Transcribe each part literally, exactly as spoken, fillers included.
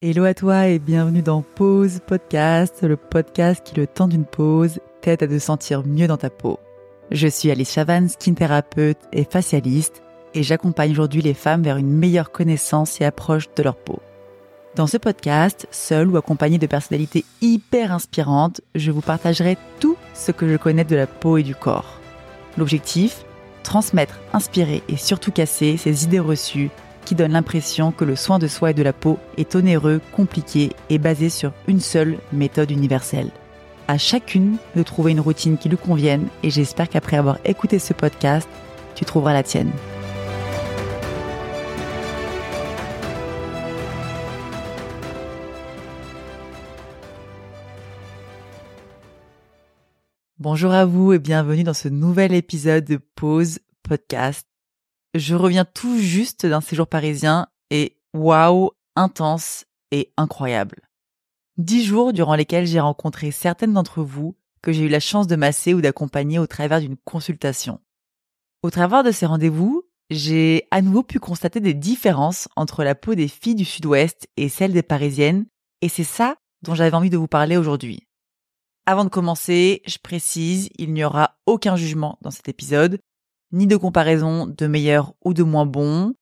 Hello à toi et bienvenue dans Pause Podcast, le podcast qui, le temps d'une pause, t'aide à te sentir mieux dans ta peau. Je suis Alice Chavanne, skin thérapeute et facialiste, et j'accompagne aujourd'hui les femmes vers une meilleure connaissance et approche de leur peau. Dans ce podcast, seule ou accompagnée de personnalités hyper inspirantes, je vous partagerai tout ce que je connais de la peau et du corps. L'objectif, transmettre, inspirer et surtout casser ces idées reçues qui donne l'impression que le soin de soi et de la peau est onéreux, compliqué et basé sur une seule méthode universelle. À chacune de trouver une routine qui lui convienne et j'espère qu'après avoir écouté ce podcast, tu trouveras la tienne. Bonjour à vous et bienvenue dans ce nouvel épisode de Peause Podcast. Je reviens tout juste d'un séjour parisien et waouh, intense et incroyable. Dix jours durant lesquels j'ai rencontré certaines d'entre vous que j'ai eu la chance de masser ou d'accompagner au travers d'une consultation. Au travers de ces rendez-vous, j'ai à nouveau pu constater des différences entre la peau des filles du Sud-Ouest et celle des Parisiennes et c'est ça dont j'avais envie de vous parler aujourd'hui. Avant de commencer, je précise, il n'y aura aucun jugement dans cet épisode. Ni de comparaison de meilleur ou de moins bon.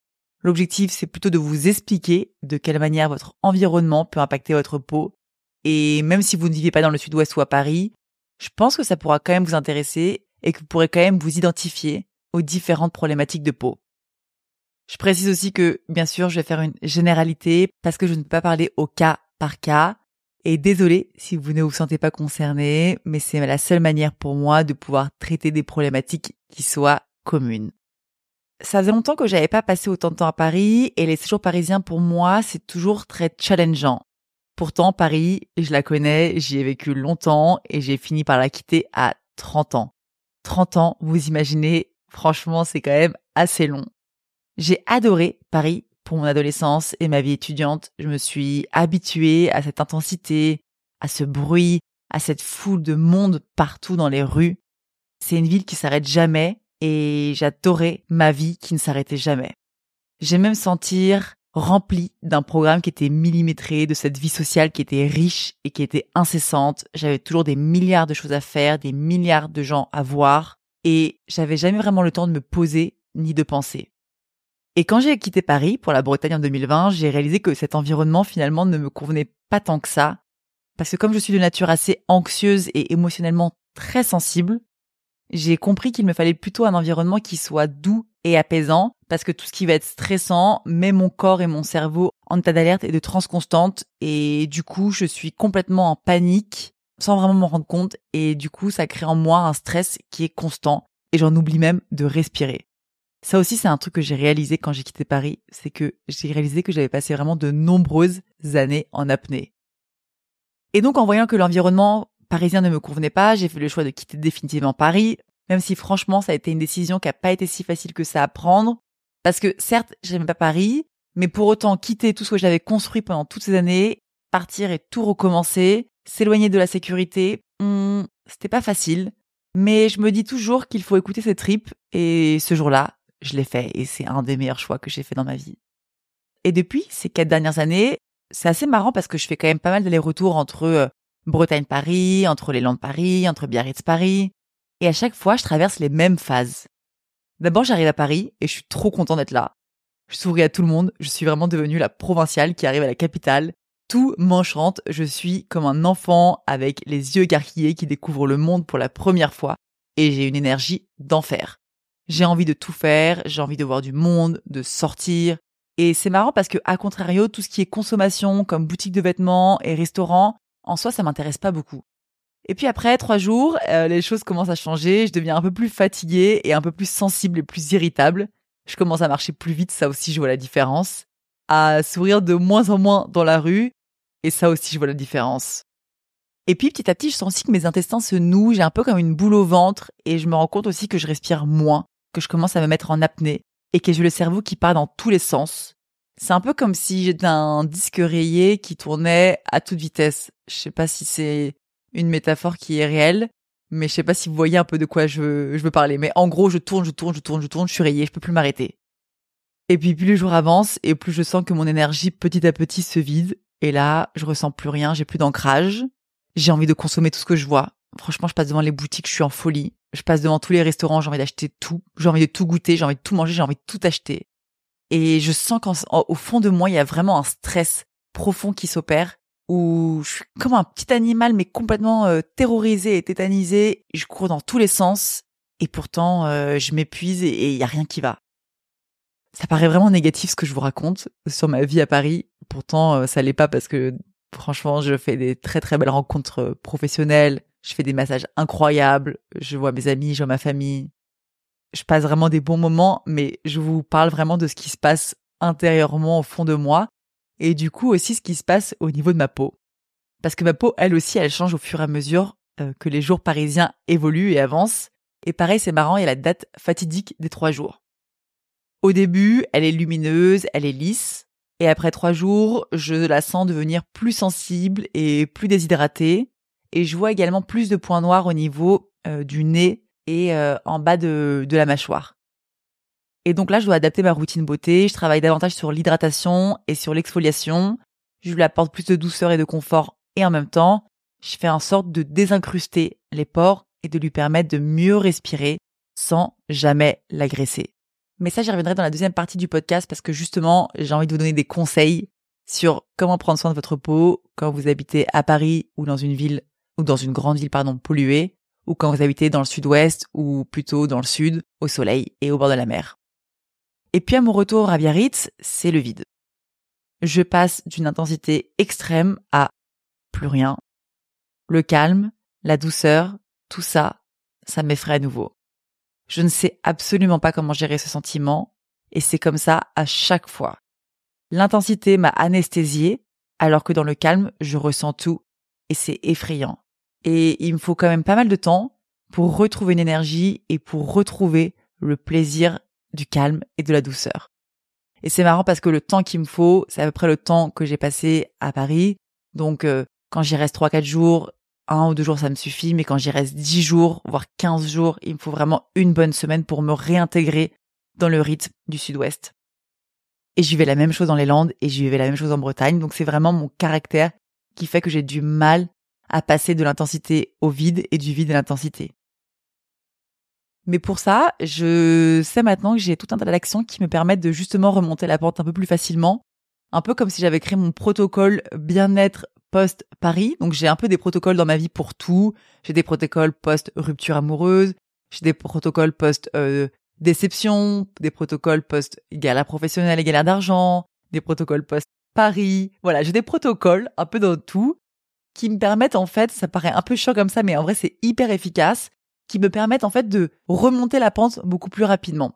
L'objectif, c'est plutôt de vous expliquer de quelle manière votre environnement peut impacter votre peau. Et même si vous ne vivez pas dans le Sud-Ouest ou à Paris, je pense que ça pourra quand même vous intéresser et que vous pourrez quand même vous identifier aux différentes problématiques de peau. Je précise aussi que, bien sûr, je vais faire une généralité parce que je ne peux pas parler au cas par cas. Et désolé si vous ne vous sentez pas concerné, mais c'est la seule manière pour moi de pouvoir traiter des problématiques qui soient commune. Ça faisait longtemps que j'avais pas passé autant de temps à Paris et les séjours parisiens pour moi, c'est toujours très challengeant. Pourtant, Paris, je la connais, j'y ai vécu longtemps et j'ai fini par la quitter à trente ans. trente ans, vous imaginez, franchement, c'est quand même assez long. J'ai adoré Paris pour mon adolescence et ma vie étudiante. Je me suis habituée à cette intensité, à ce bruit, à cette foule de monde partout dans les rues. C'est une ville qui s'arrête jamais. Et j'adorais ma vie qui ne s'arrêtait jamais. J'ai même senti remplie d'un programme qui était millimétré, de cette vie sociale qui était riche et qui était incessante. J'avais toujours des milliards de choses à faire, des milliards de gens à voir et j'avais jamais vraiment le temps de me poser ni de penser. Et quand j'ai quitté Paris pour la Bretagne en deux mille vingt, j'ai réalisé que cet environnement finalement ne me convenait pas tant que ça parce que comme je suis de nature assez anxieuse et émotionnellement très sensible, j'ai compris qu'il me fallait plutôt un environnement qui soit doux et apaisant parce que tout ce qui va être stressant met mon corps et mon cerveau en état d'alerte et de transe constante et du coup je suis complètement en panique sans vraiment m'en rendre compte et du coup ça crée en moi un stress qui est constant et j'en oublie même de respirer. Ça aussi c'est un truc que j'ai réalisé quand j'ai quitté Paris, c'est que j'ai réalisé que j'avais passé vraiment de nombreuses années en apnée. Et donc en voyant que l'environnement parisien ne me convenait pas, j'ai fait le choix de quitter définitivement Paris, même si franchement ça a été une décision qui n'a pas été si facile que ça à prendre, parce que certes j'aimais pas Paris, mais pour autant quitter tout ce que j'avais construit pendant toutes ces années, partir et tout recommencer, s'éloigner de la sécurité, hmm, c'était pas facile, mais je me dis toujours qu'il faut écouter ses tripes, et ce jour-là, je l'ai fait, et c'est un des meilleurs choix que j'ai fait dans ma vie. Et depuis ces quatre dernières années, c'est assez marrant parce que je fais quand même pas mal d'allers-retours entre euh, Bretagne-Paris, entre les Landes-Paris, entre Biarritz-Paris. Et à chaque fois, je traverse les mêmes phases. D'abord, j'arrive à Paris et je suis trop content d'être là. Je souris à tout le monde, je suis vraiment devenue la provinciale qui arrive à la capitale. Tout m'enchante, je suis comme un enfant avec les yeux écarquillés qui découvre le monde pour la première fois. Et j'ai une énergie d'enfer. J'ai envie de tout faire, j'ai envie de voir du monde, de sortir. Et c'est marrant parce que, à contrario, tout ce qui est consommation, comme boutique de vêtements et restaurants, en soi, ça m'intéresse pas beaucoup. Et puis après trois jours, euh, les choses commencent à changer. Je deviens un peu plus fatiguée et un peu plus sensible et plus irritable. Je commence à marcher plus vite, ça aussi, je vois la différence. À sourire de moins en moins dans la rue, et ça aussi, je vois la différence. Et puis petit à petit, je sens aussi que mes intestins se nouent. J'ai un peu comme une boule au ventre et je me rends compte aussi que je respire moins, que je commence à me mettre en apnée et que j'ai le cerveau qui part dans tous les sens. C'est un peu comme si j'étais un disque rayé qui tournait à toute vitesse. Je sais pas si c'est une métaphore qui est réelle, mais je sais pas si vous voyez un peu de quoi je veux, je veux parler. Mais en gros, je tourne, je tourne, je tourne, je tourne, je suis rayée, je peux plus m'arrêter. Et puis plus les jours avancent et plus je sens que mon énergie petit à petit se vide Et là, je ressens plus rien, j'ai plus d'ancrage. J'ai envie de consommer tout ce que je vois. Franchement, je passe devant les boutiques, je suis en folie. Je passe devant tous les restaurants, j'ai envie d'acheter tout. J'ai envie de tout goûter, j'ai envie de tout manger, j'ai envie de tout acheter. Et je sens qu'au fond de moi, il y a vraiment un stress profond qui s'opère où je suis comme un petit animal, mais complètement euh, terrorisé et tétanisé. Je cours dans tous les sens et pourtant, euh, je m'épuise et il n'y a rien qui va. Ça paraît vraiment négatif ce que je vous raconte sur ma vie à Paris. Pourtant, euh, ça l'est pas parce que franchement, je fais des très très belles rencontres professionnelles. Je fais des massages incroyables. Je vois mes amis, je vois ma famille. Je passe vraiment des bons moments, mais je vous parle vraiment de ce qui se passe intérieurement au fond de moi et du coup aussi ce qui se passe au niveau de ma peau. Parce que ma peau, elle aussi, elle change au fur et à mesure que les jours parisiens évoluent et avancent. Et pareil, c'est marrant, il y a la date fatidique des trois jours. Au début, elle est lumineuse, elle est lisse. Et après trois jours, je la sens devenir plus sensible et plus déshydratée. Et je vois également plus de points noirs au niveau euh, du nez et euh, en bas de, de la mâchoire. Et donc là, je dois adapter ma routine beauté. Je travaille davantage sur l'hydratation et sur l'exfoliation. Je lui apporte plus de douceur et de confort. Et en même temps, je fais en sorte de désincruster les pores et de lui permettre de mieux respirer sans jamais l'agresser. Mais ça, j'y reviendrai dans la deuxième partie du podcast parce que justement, j'ai envie de vous donner des conseils sur comment prendre soin de votre peau quand vous habitez à Paris ou dans une ville, ou dans une grande ville, pardon, polluée, ou quand vous habitez dans le sud-ouest, ou plutôt dans le sud, au soleil et au bord de la mer. Et puis à mon retour à Biarritz, c'est le vide. Je passe d'une intensité extrême à plus rien. Le calme, la douceur, tout ça, ça m'effraie à nouveau. Je ne sais absolument pas comment gérer ce sentiment, et c'est comme ça à chaque fois. L'intensité m'a anesthésiée, alors que dans le calme, je ressens tout, et c'est effrayant. Et il me faut quand même pas mal de temps pour retrouver une énergie et pour retrouver le plaisir du calme et de la douceur. Et c'est marrant parce que le temps qu'il me faut, c'est à peu près le temps que j'ai passé à Paris. Donc euh, quand j'y reste trois quatre jours, un ou deux jours ça me suffit, mais quand j'y reste dix jours, voire quinze jours, il me faut vraiment une bonne semaine pour me réintégrer dans le rythme du Sud-Ouest. Et j'y vais la même chose dans les Landes et j'y vivais la même chose en Bretagne. Donc c'est vraiment mon caractère qui fait que j'ai du mal à passer de l'intensité au vide et du vide à l'intensité. Mais pour ça, je sais maintenant que j'ai tout un tas d'actions qui me permettent de justement remonter la pente un peu plus facilement, un peu comme si j'avais créé mon protocole bien-être post-Paris. Donc j'ai un peu des protocoles dans ma vie pour tout. J'ai des protocoles post-rupture amoureuse, j'ai des protocoles post-déception, des protocoles post-gala professionnelle et gala d'argent, des protocoles post-Paris. Voilà, j'ai des protocoles un peu dans tout qui me permettent en fait, ça paraît un peu chiant comme ça, mais en vrai c'est hyper efficace, qui me permettent en fait de remonter la pente beaucoup plus rapidement.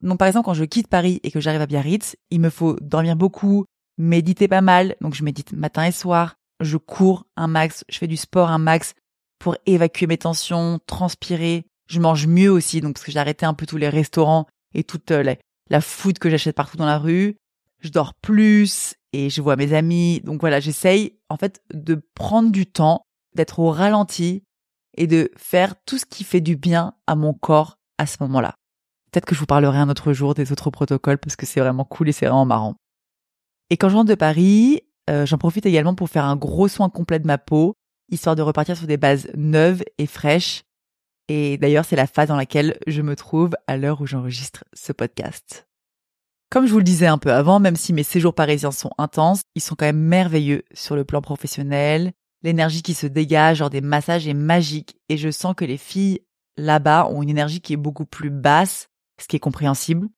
Donc par exemple, quand je quitte Paris et que j'arrive à Biarritz, il me faut dormir beaucoup, méditer pas mal, donc je médite matin et soir, je cours un max, je fais du sport un max pour évacuer mes tensions, transpirer, je mange mieux aussi, donc parce que j'ai arrêté un peu tous les restaurants et toute la, la food que j'achète partout dans la rue, je dors plus et je vois mes amis, donc voilà, j'essaye en fait de prendre du temps, d'être au ralenti, et de faire tout ce qui fait du bien à mon corps à ce moment-là. Peut-être que je vous parlerai un autre jour des autres protocoles parce que c'est vraiment cool et c'est vraiment marrant. Et quand je rentre de Paris, euh, j'en profite également pour faire un gros soin complet de ma peau, histoire de repartir sur des bases neuves et fraîches. Et d'ailleurs, c'est la phase dans laquelle je me trouve à l'heure où j'enregistre ce podcast. Comme je vous le disais un peu avant, même si mes séjours parisiens sont intenses, ils sont quand même merveilleux sur le plan professionnel. L'énergie qui se dégage lors des massages est magique et je sens que les filles là-bas ont une énergie qui est beaucoup plus basse, ce qui est compréhensible.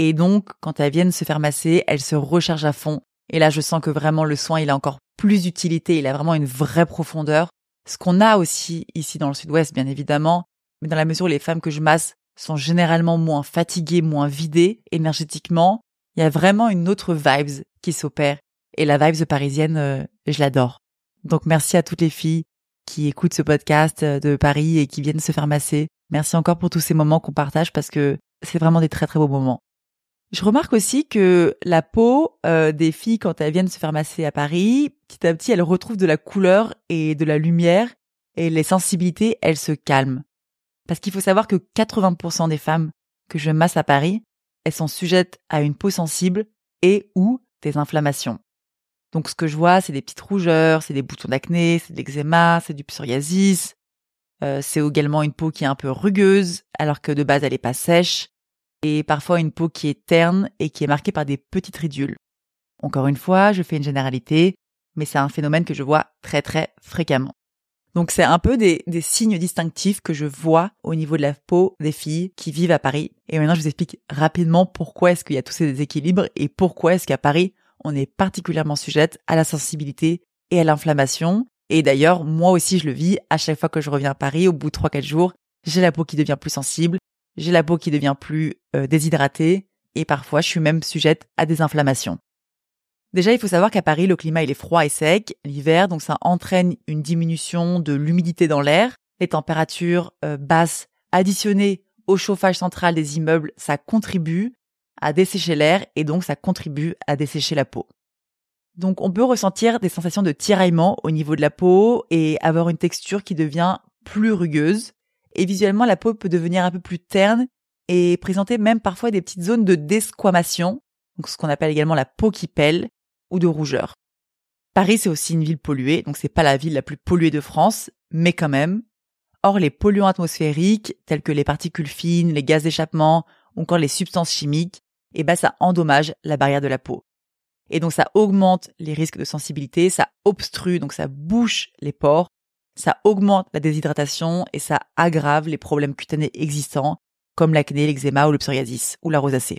Et donc, quand elles viennent se faire masser, elles se rechargent à fond. Et là, je sens que vraiment le soin, il a encore plus d'utilité, il a vraiment une vraie profondeur. Ce qu'on a aussi ici dans le Sud-Ouest, bien évidemment, mais dans la mesure où les femmes que je masse sont généralement moins fatiguées, moins vidées énergétiquement, il y a vraiment une autre vibes qui s'opère. Et la vibes parisienne, euh, je l'adore. Donc merci à toutes les filles qui écoutent ce podcast de Paris et qui viennent se faire masser. Merci encore pour tous ces moments qu'on partage parce que c'est vraiment des très très beaux moments. Je remarque aussi que la peau euh, des filles quand elles viennent se faire masser à Paris, petit à petit elles retrouvent de la couleur et de la lumière et les sensibilités elles se calment. Parce qu'il faut savoir que quatre-vingts pour cent des femmes que je masse à Paris, elles sont sujettes à une peau sensible et ou des inflammations. Donc ce que je vois, c'est des petites rougeurs, c'est des boutons d'acné, c'est de l'eczéma, c'est du psoriasis. Euh, c'est également une peau qui est un peu rugueuse, alors que de base elle n'est pas sèche. Et parfois une peau qui est terne et qui est marquée par des petites ridules. Encore une fois, je fais une généralité, mais c'est un phénomène que je vois très très fréquemment. Donc c'est un peu des, des signes distinctifs que je vois au niveau de la peau des filles qui vivent à Paris. Et maintenant, je vous explique rapidement pourquoi est-ce qu'il y a tous ces déséquilibres et pourquoi est-ce qu'à Paris, on est particulièrement sujette à la sensibilité et à l'inflammation. Et d'ailleurs, moi aussi, je le vis à chaque fois que je reviens à Paris. Au bout de trois quatre jours, j'ai la peau qui devient plus sensible, j'ai la peau qui devient plus euh, déshydratée et parfois, je suis même sujette à des inflammations. Déjà, il faut savoir qu'à Paris, le climat il est froid et sec l'hiver, donc ça entraîne une diminution de l'humidité dans l'air. Les températures euh, basses additionnées au chauffage central des immeubles, ça contribue à dessécher l'air et donc ça contribue à dessécher la peau. Donc on peut ressentir des sensations de tiraillement au niveau de la peau et avoir une texture qui devient plus rugueuse. Et visuellement, la peau peut devenir un peu plus terne et présenter même parfois des petites zones de desquamation, donc ce qu'on appelle également la peau qui pèle, ou de rougeur. Paris, c'est aussi une ville polluée, donc c'est pas la ville la plus polluée de France, mais quand même. Or, les polluants atmosphériques, tels que les particules fines, les gaz d'échappement, ou encore les substances chimiques, eh ben, ça endommage la barrière de la peau. Et donc, ça augmente les risques de sensibilité, ça obstrue, donc ça bouche les pores, ça augmente la déshydratation et ça aggrave les problèmes cutanés existants, comme l'acné, l'eczéma ou le psoriasis, ou la rosacée.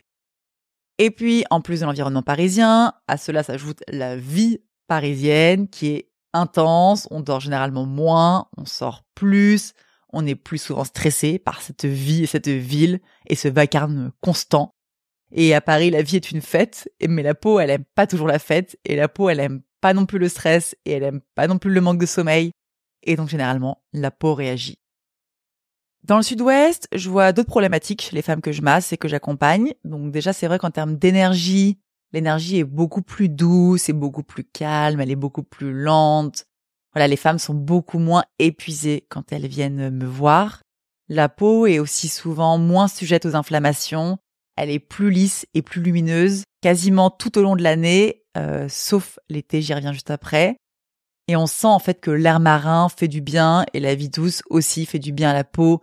Et puis, en plus de l'environnement parisien, à cela s'ajoute la vie parisienne qui est intense, on dort généralement moins, on sort plus, on est plus souvent stressé par cette vie et cette ville et ce vacarme constant. Et à Paris, la vie est une fête, mais la peau, elle aime pas toujours la fête et la peau, elle aime pas non plus le stress et elle aime pas non plus le manque de sommeil. Et donc, généralement, la peau réagit. Dans le Sud-Ouest, je vois d'autres problématiques chez les femmes que je masse et que j'accompagne. Donc déjà, c'est vrai qu'en termes d'énergie, l'énergie est beaucoup plus douce, est beaucoup plus calme, elle est beaucoup plus lente. Voilà, les femmes sont beaucoup moins épuisées quand elles viennent me voir. La peau est aussi souvent moins sujette aux inflammations. Elle est plus lisse et plus lumineuse quasiment tout au long de l'année, euh, sauf l'été, j'y reviens juste après. Et on sent en fait que l'air marin fait du bien et la vie douce aussi fait du bien à la peau.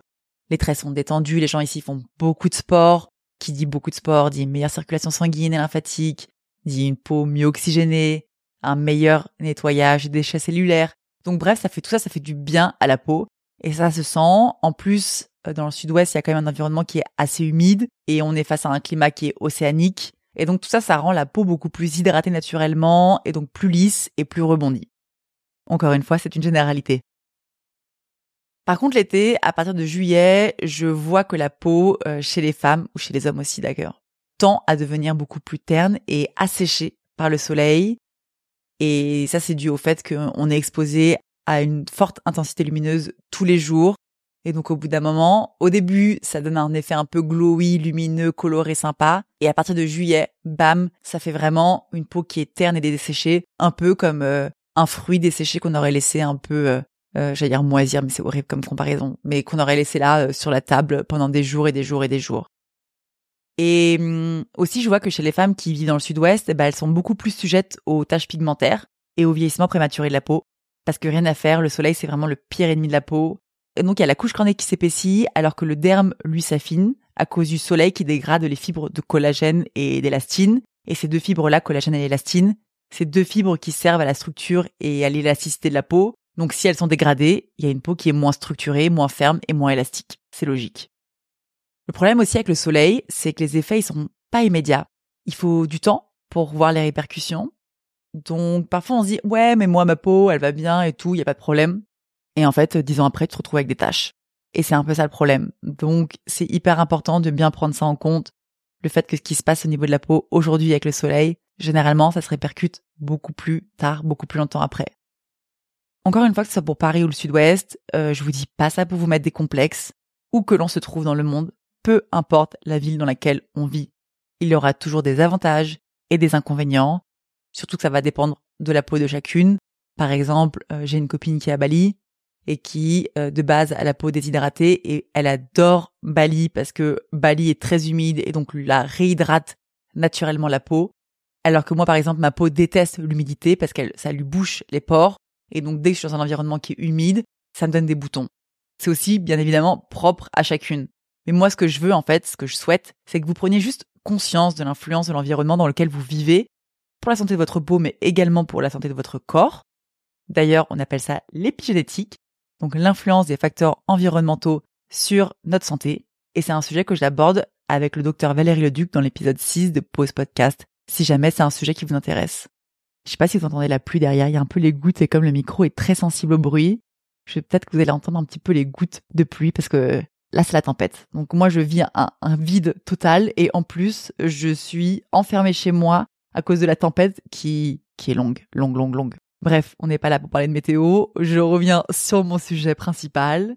Les traits sont détendus, les gens ici font beaucoup de sport. Qui dit beaucoup de sport dit meilleure circulation sanguine et lymphatique, dit une peau mieux oxygénée, un meilleur nettoyage des déchets cellulaires. Donc bref, ça fait tout ça, ça fait du bien à la peau. Et ça se sent. En plus, dans le Sud-Ouest, il y a quand même un environnement qui est assez humide et on est face à un climat qui est océanique. Et donc tout ça, ça rend la peau beaucoup plus hydratée naturellement et donc plus lisse et plus rebondie. Encore une fois, c'est une généralité. Par contre, l'été, à partir de juillet, je vois que la peau, euh, chez les femmes, ou chez les hommes aussi d'ailleurs, tend à devenir beaucoup plus terne et asséchée par le soleil. Et ça, c'est dû au fait qu'on est exposé à une forte intensité lumineuse tous les jours. Et donc, au bout d'un moment, au début, ça donne un effet un peu glowy, lumineux, coloré, sympa. Et à partir de juillet, bam, ça fait vraiment une peau qui est terne et desséchée, un peu comme euh, un fruit desséché qu'on aurait laissé un peu... Euh, Euh, j'allais dire moisir, mais c'est horrible comme comparaison, mais qu'on aurait laissé là euh, sur la table pendant des jours et des jours et des jours. Et euh, aussi, je vois que chez les femmes qui vivent dans le Sud-Ouest, eh ben, elles sont beaucoup plus sujettes aux taches pigmentaires et au vieillissement prématuré de la peau, parce que rien à faire, le soleil, c'est vraiment le pire ennemi de la peau. Et donc, il y a la couche cornée qui s'épaissit, alors que le derme, lui, s'affine à cause du soleil qui dégrade les fibres de collagène et d'élastine. Et ces deux fibres-là, collagène et élastine, ces deux fibres qui servent à la structure et à l'élasticité de la peau. Donc si elles sont dégradées, il y a une peau qui est moins structurée, moins ferme et moins élastique. C'est logique. Le problème aussi avec le soleil, c'est que les effets ils sont pas immédiats. Il faut du temps pour voir les répercussions. Donc parfois on se dit « Ouais, mais moi ma peau, elle va bien et tout, il y a pas de problème. » Et en fait, dix ans après, tu te retrouves avec des taches. Et c'est un peu ça le problème. Donc c'est hyper important de bien prendre ça en compte. Le fait que ce qui se passe au niveau de la peau aujourd'hui avec le soleil, généralement ça se répercute beaucoup plus tard, beaucoup plus longtemps après. Encore une fois, que ce soit pour Paris ou le Sud-Ouest, euh, je vous dis pas ça pour vous mettre des complexes. Où que l'on se trouve dans le monde, peu importe la ville dans laquelle on vit, il y aura toujours des avantages et des inconvénients. Surtout que ça va dépendre de la peau de chacune. Par exemple, euh, j'ai une copine qui est à Bali et qui, euh, de base, a la peau déshydratée et elle adore Bali parce que Bali est très humide et donc la réhydrate naturellement la peau. Alors que moi, par exemple, ma peau déteste l'humidité parce que ça lui bouche les pores. Et donc, dès que je suis dans un environnement qui est humide, ça me donne des boutons. C'est aussi, bien évidemment, propre à chacune. Mais moi, ce que je veux, en fait, ce que je souhaite, c'est que vous preniez juste conscience de l'influence de l'environnement dans lequel vous vivez, pour la santé de votre peau, mais également pour la santé de votre corps. D'ailleurs, on appelle ça l'épigénétique, donc l'influence des facteurs environnementaux sur notre santé. Et c'est un sujet que j'aborde avec le docteur Valérie Leduc dans l'épisode six de Peause Podcast, si jamais c'est un sujet qui vous intéresse. Je sais pas si vous entendez la pluie derrière, il y a un peu les gouttes, et comme le micro est très sensible au bruit, je vais peut-être que vous allez entendre un petit peu les gouttes de pluie, parce que là, c'est la tempête. Donc moi, je vis un, un vide total, et en plus, je suis enfermée chez moi à cause de la tempête qui, qui est longue, longue, longue, longue. Bref, on n'est pas là pour parler de météo, je reviens sur mon sujet principal.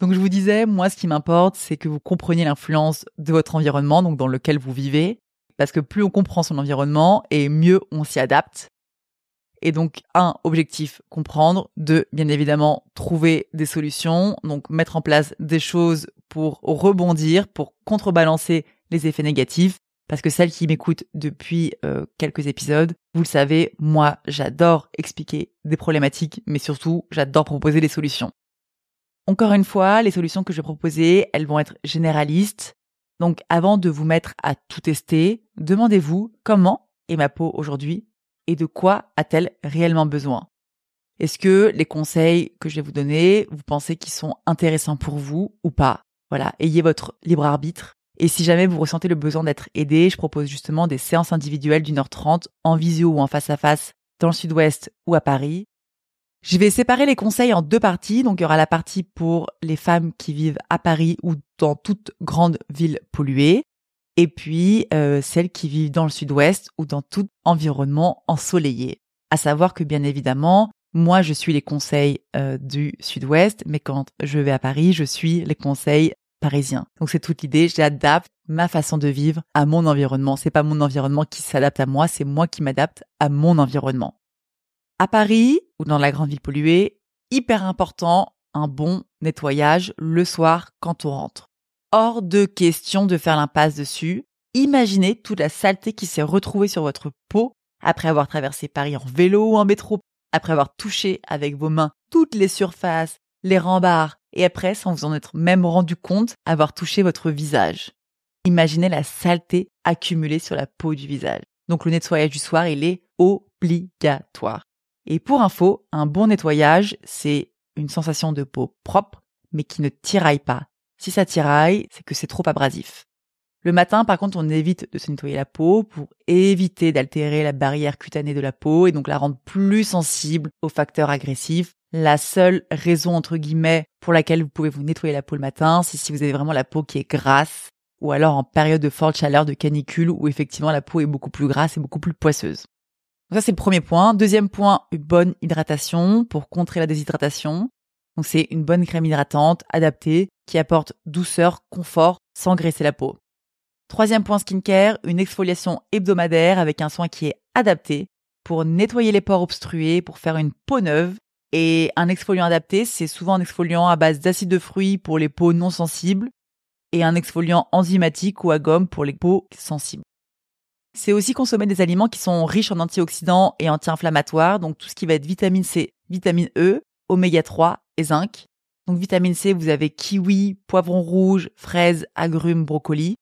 Donc je vous disais, moi, ce qui m'importe, c'est que vous compreniez l'influence de votre environnement, donc dans lequel vous vivez, parce que plus on comprend son environnement, et mieux on s'y adapte. Et donc, un, objectif, comprendre. Deux, bien évidemment, trouver des solutions, donc mettre en place des choses pour rebondir, pour contrebalancer les effets négatifs, parce que celles qui m'écoutent depuis euh, quelques épisodes, vous le savez, moi, j'adore expliquer des problématiques, mais surtout, j'adore proposer des solutions. Encore une fois, les solutions que je vais proposer, elles vont être généralistes. Donc, avant de vous mettre à tout tester, demandez-vous comment est ma peau aujourd'hui et de quoi a-t-elle réellement besoin? Est-ce que les conseils que je vais vous donner, vous pensez qu'ils sont intéressants pour vous ou pas? Voilà, ayez votre libre arbitre. Et si jamais vous ressentez le besoin d'être aidé, je propose justement des séances individuelles d'une heure trente en visio ou en face à face dans le Sud Ouest ou à Paris. Je vais séparer les conseils en deux parties. Donc, il y aura la partie pour les femmes qui vivent à Paris ou dans toute grande ville polluée. Et puis, euh, celles qui vivent dans le Sud-Ouest ou dans tout environnement ensoleillé. À savoir que, bien évidemment, moi, je suis les conseils euh, du Sud-Ouest, mais quand je vais à Paris, je suis les conseils parisiens. Donc, c'est toute l'idée. J'adapte ma façon de vivre à mon environnement. C'est pas mon environnement qui s'adapte à moi, c'est moi qui m'adapte à mon environnement. À Paris ou dans la grande ville polluée, hyper important, un bon nettoyage le soir quand on rentre. Hors de question de faire l'impasse dessus. Imaginez toute la saleté qui s'est retrouvée sur votre peau après avoir traversé Paris en vélo ou en métro, après avoir touché avec vos mains toutes les surfaces, les rembards et après, sans vous en être même rendu compte, avoir touché votre visage. Imaginez la saleté accumulée sur la peau du visage. Donc le nettoyage du soir, il est obligatoire. Et pour info, un bon nettoyage, c'est une sensation de peau propre, mais qui ne tiraille pas. Si ça tiraille, c'est que c'est trop abrasif. Le matin, par contre, on évite de se nettoyer la peau pour éviter d'altérer la barrière cutanée de la peau et donc la rendre plus sensible aux facteurs agressifs. La seule raison, entre guillemets, pour laquelle vous pouvez vous nettoyer la peau le matin, c'est si vous avez vraiment la peau qui est grasse ou alors en période de forte chaleur, de canicule, où effectivement la peau est beaucoup plus grasse et beaucoup plus poisseuse. Donc ça, c'est le premier point. Deuxième point, une bonne hydratation pour contrer la déshydratation. Donc c'est une bonne crème hydratante adaptée qui apporte douceur, confort, sans graisser la peau. Troisième point skincare, une exfoliation hebdomadaire avec un soin qui est adapté pour nettoyer les pores obstrués, pour faire une peau neuve. Et un exfoliant adapté, c'est souvent un exfoliant à base d'acide de fruits pour les peaux non sensibles et un exfoliant enzymatique ou à gomme pour les peaux sensibles. C'est aussi consommer des aliments qui sont riches en antioxydants et anti-inflammatoires, donc tout ce qui va être vitamine C, vitamine E, oméga trois et zinc. Donc vitamine C, vous avez kiwi, poivron rouge, fraises, agrumes, brocoli.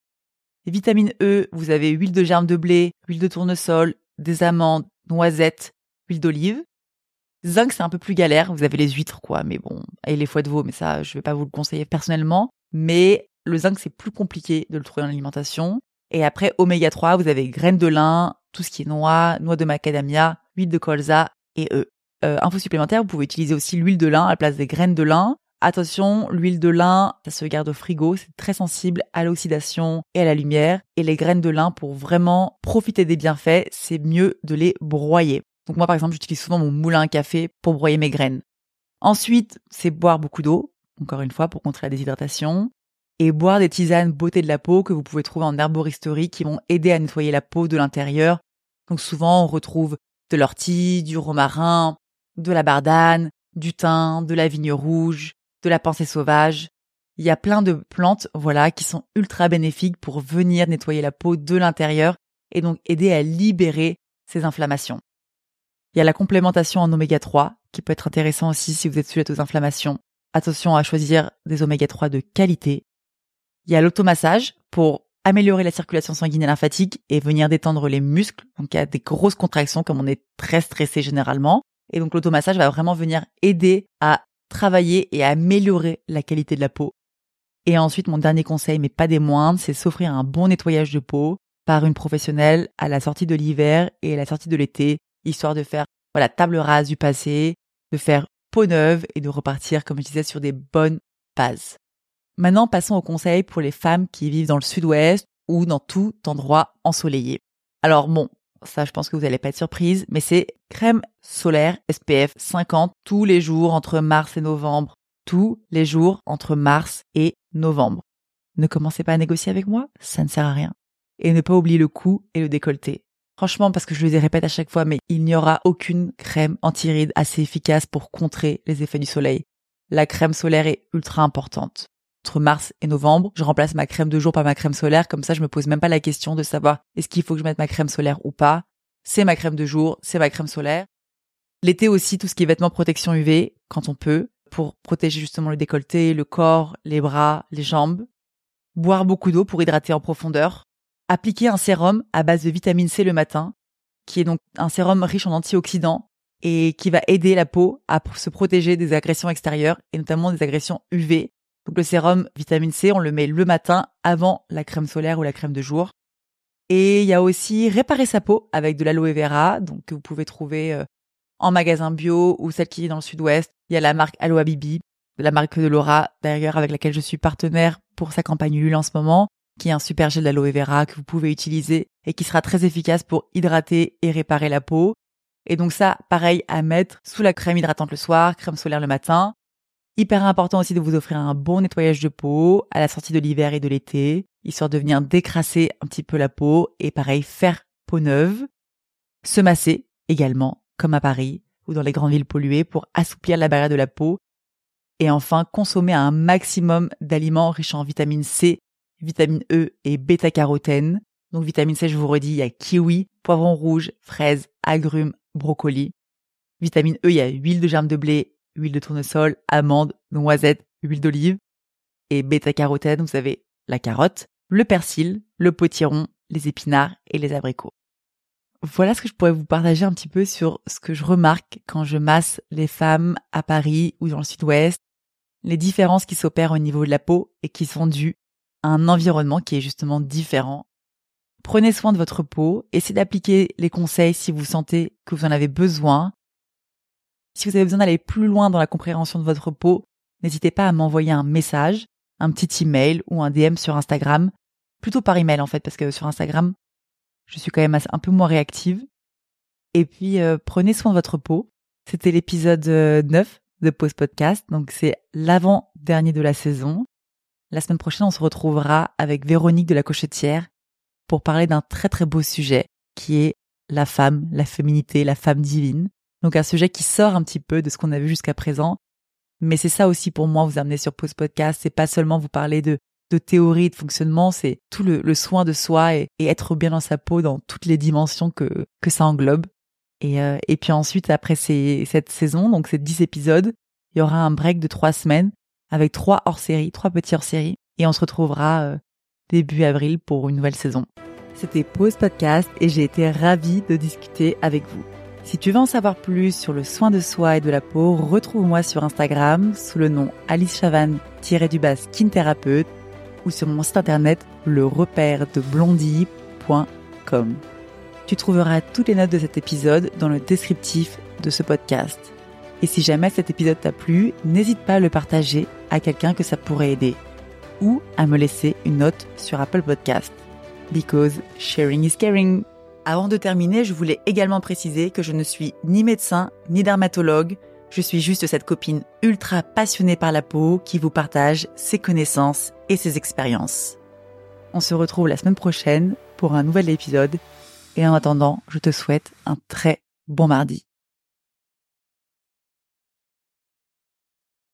Et vitamine E, vous avez huile de germe de blé, huile de tournesol, des amandes, noisettes, huile d'olive. Zinc, c'est un peu plus galère, vous avez les huîtres quoi, mais bon, et les foies de veau, mais ça, je vais pas vous le conseiller personnellement. Mais le zinc, c'est plus compliqué de le trouver en alimentation. Et après, oméga trois, vous avez graines de lin, tout ce qui est noix, noix de macadamia, huile de colza et œufs. Euh, info supplémentaire, vous pouvez utiliser aussi l'huile de lin à la place des graines de lin. Attention, l'huile de lin, ça se garde au frigo, c'est très sensible à l'oxydation et à la lumière. Et les graines de lin, pour vraiment profiter des bienfaits, c'est mieux de les broyer. Donc moi, par exemple, j'utilise souvent mon moulin à café pour broyer mes graines. Ensuite, c'est boire beaucoup d'eau, encore une fois, pour contrer la déshydratation. Et boire des tisanes beauté de la peau que vous pouvez trouver en herboristerie qui vont aider à nettoyer la peau de l'intérieur. Donc souvent, on retrouve de l'ortie, du romarin, de la bardane, du thym, de la vigne rouge, de la pensée sauvage. Il y a plein de plantes, voilà, qui sont ultra bénéfiques pour venir nettoyer la peau de l'intérieur et donc aider à libérer ces inflammations. Il y a la complémentation en oméga trois qui peut être intéressant aussi si vous êtes sujet aux inflammations. Attention à choisir des oméga trois de qualité. Il y a l'automassage pour améliorer la circulation sanguine et lymphatique et venir détendre les muscles. Donc il y a des grosses contractions comme on est très stressé généralement. Et donc l'automassage va vraiment venir aider à travailler et à améliorer la qualité de la peau. Et ensuite, mon dernier conseil, mais pas des moindres, c'est s'offrir un bon nettoyage de peau par une professionnelle à la sortie de l'hiver et à la sortie de l'été, histoire de faire voilà table rase du passé, de faire peau neuve et de repartir, comme je disais, sur des bonnes bases. Maintenant, passons aux conseils pour les femmes qui vivent dans le Sud-Ouest ou dans tout endroit ensoleillé. Alors bon, ça je pense que vous n'allez pas être surprise, mais c'est crème solaire S P F cinquante tous les jours entre mars et novembre. Tous les jours entre mars et novembre. Ne commencez pas à négocier avec moi, ça ne sert à rien. Et ne pas oublier le cou et le décolleté. Franchement, parce que je les répète à chaque fois, mais il n'y aura aucune crème anti-rides assez efficace pour contrer les effets du soleil. La crème solaire est ultra importante. Entre mars et novembre, je remplace ma crème de jour par ma crème solaire, comme ça je me pose même pas la question de savoir est-ce qu'il faut que je mette ma crème solaire ou pas. C'est ma crème de jour, c'est ma crème solaire. L'été aussi, tout ce qui est vêtements protection U V, quand on peut, pour protéger justement le décolleté, le corps, les bras, les jambes. Boire beaucoup d'eau pour hydrater en profondeur. Appliquer un sérum à base de vitamine C le matin, qui est donc un sérum riche en antioxydants et qui va aider la peau à se protéger des agressions extérieures et notamment des agressions U V. Donc le sérum vitamine C, on le met le matin avant la crème solaire ou la crème de jour. Et il y a aussi réparer sa peau avec de l'aloe vera, donc que vous pouvez trouver en magasin bio ou celle qui est dans le Sud-Ouest. Il y a la marque Aloe Bibi, la marque de Laura, d'ailleurs avec laquelle je suis partenaire pour sa campagne Ulule en ce moment, qui est un super gel d'aloe vera que vous pouvez utiliser et qui sera très efficace pour hydrater et réparer la peau. Et donc ça, pareil, à mettre sous la crème hydratante le soir, crème solaire le matin. Hyper important aussi de vous offrir un bon nettoyage de peau à la sortie de l'hiver et de l'été, histoire de venir décrasser un petit peu la peau et pareil, faire peau neuve. Se masser également, comme à Paris ou dans les grandes villes polluées, pour assouplir la barrière de la peau. Et enfin, consommer un maximum d'aliments riches en vitamine C, vitamine E et bêta-carotène. Donc vitamine C, je vous redis, il y a kiwi, poivron rouge, fraises, agrumes, brocoli. Vitamine E, il y a huile de germe de blé, huile de tournesol, amandes, noisettes, huile d'olive. Et bêta-carotène, vous avez la carotte, le persil, le potiron, les épinards et les abricots. Voilà ce que je pourrais vous partager un petit peu sur ce que je remarque quand je masse les femmes à Paris ou dans le Sud-Ouest, les différences qui s'opèrent au niveau de la peau et qui sont dues à un environnement qui est justement différent. Prenez soin de votre peau, essayez d'appliquer les conseils si vous sentez que vous en avez besoin. Si vous avez besoin d'aller plus loin dans la compréhension de votre peau, n'hésitez pas à m'envoyer un message, un petit email ou un D M sur Instagram, plutôt par email en fait, parce que sur Instagram, je suis quand même un peu moins réactive. Et puis, euh, prenez soin de votre peau. C'était l'épisode neuf de Peause Podcast. Donc, c'est l'avant-dernier de la saison. La semaine prochaine, on se retrouvera avec Véronique de la Cochetière pour parler d'un très, très beau sujet qui est la femme, la féminité, la femme divine. Donc, un sujet qui sort un petit peu de ce qu'on a vu jusqu'à présent. Mais c'est ça aussi pour moi, vous amener sur Peause Podcast. C'est pas seulement vous parler de de théorie, de fonctionnement, c'est tout le, le soin de soi et, et être bien dans sa peau dans toutes les dimensions que, que ça englobe. Et, euh, et puis ensuite, après ces, cette saison, donc ces dix épisodes, il y aura un break de trois semaines avec trois hors-séries, trois petits hors-séries. Et on se retrouvera euh, début avril pour une nouvelle saison. C'était Peause Podcast et j'ai été ravie de discuter avec vous. Si tu veux en savoir plus sur le soin de soi et de la peau, retrouve-moi sur Instagram sous le nom Alice Chavanne-du-bas skin thérapeute ou sur mon site internet le repère de blondie point com. Tu trouveras toutes les notes de cet épisode dans le descriptif de ce podcast. Et si jamais cet épisode t'a plu, n'hésite pas à le partager à quelqu'un que ça pourrait aider ou à me laisser une note sur Apple Podcast. Because sharing is caring. Avant de terminer, je voulais également préciser que je ne suis ni médecin ni dermatologue. Je suis juste cette copine ultra passionnée par la peau qui vous partage ses connaissances et ses expériences. On se retrouve la semaine prochaine pour un nouvel épisode. Et en attendant, je te souhaite un très bon mardi.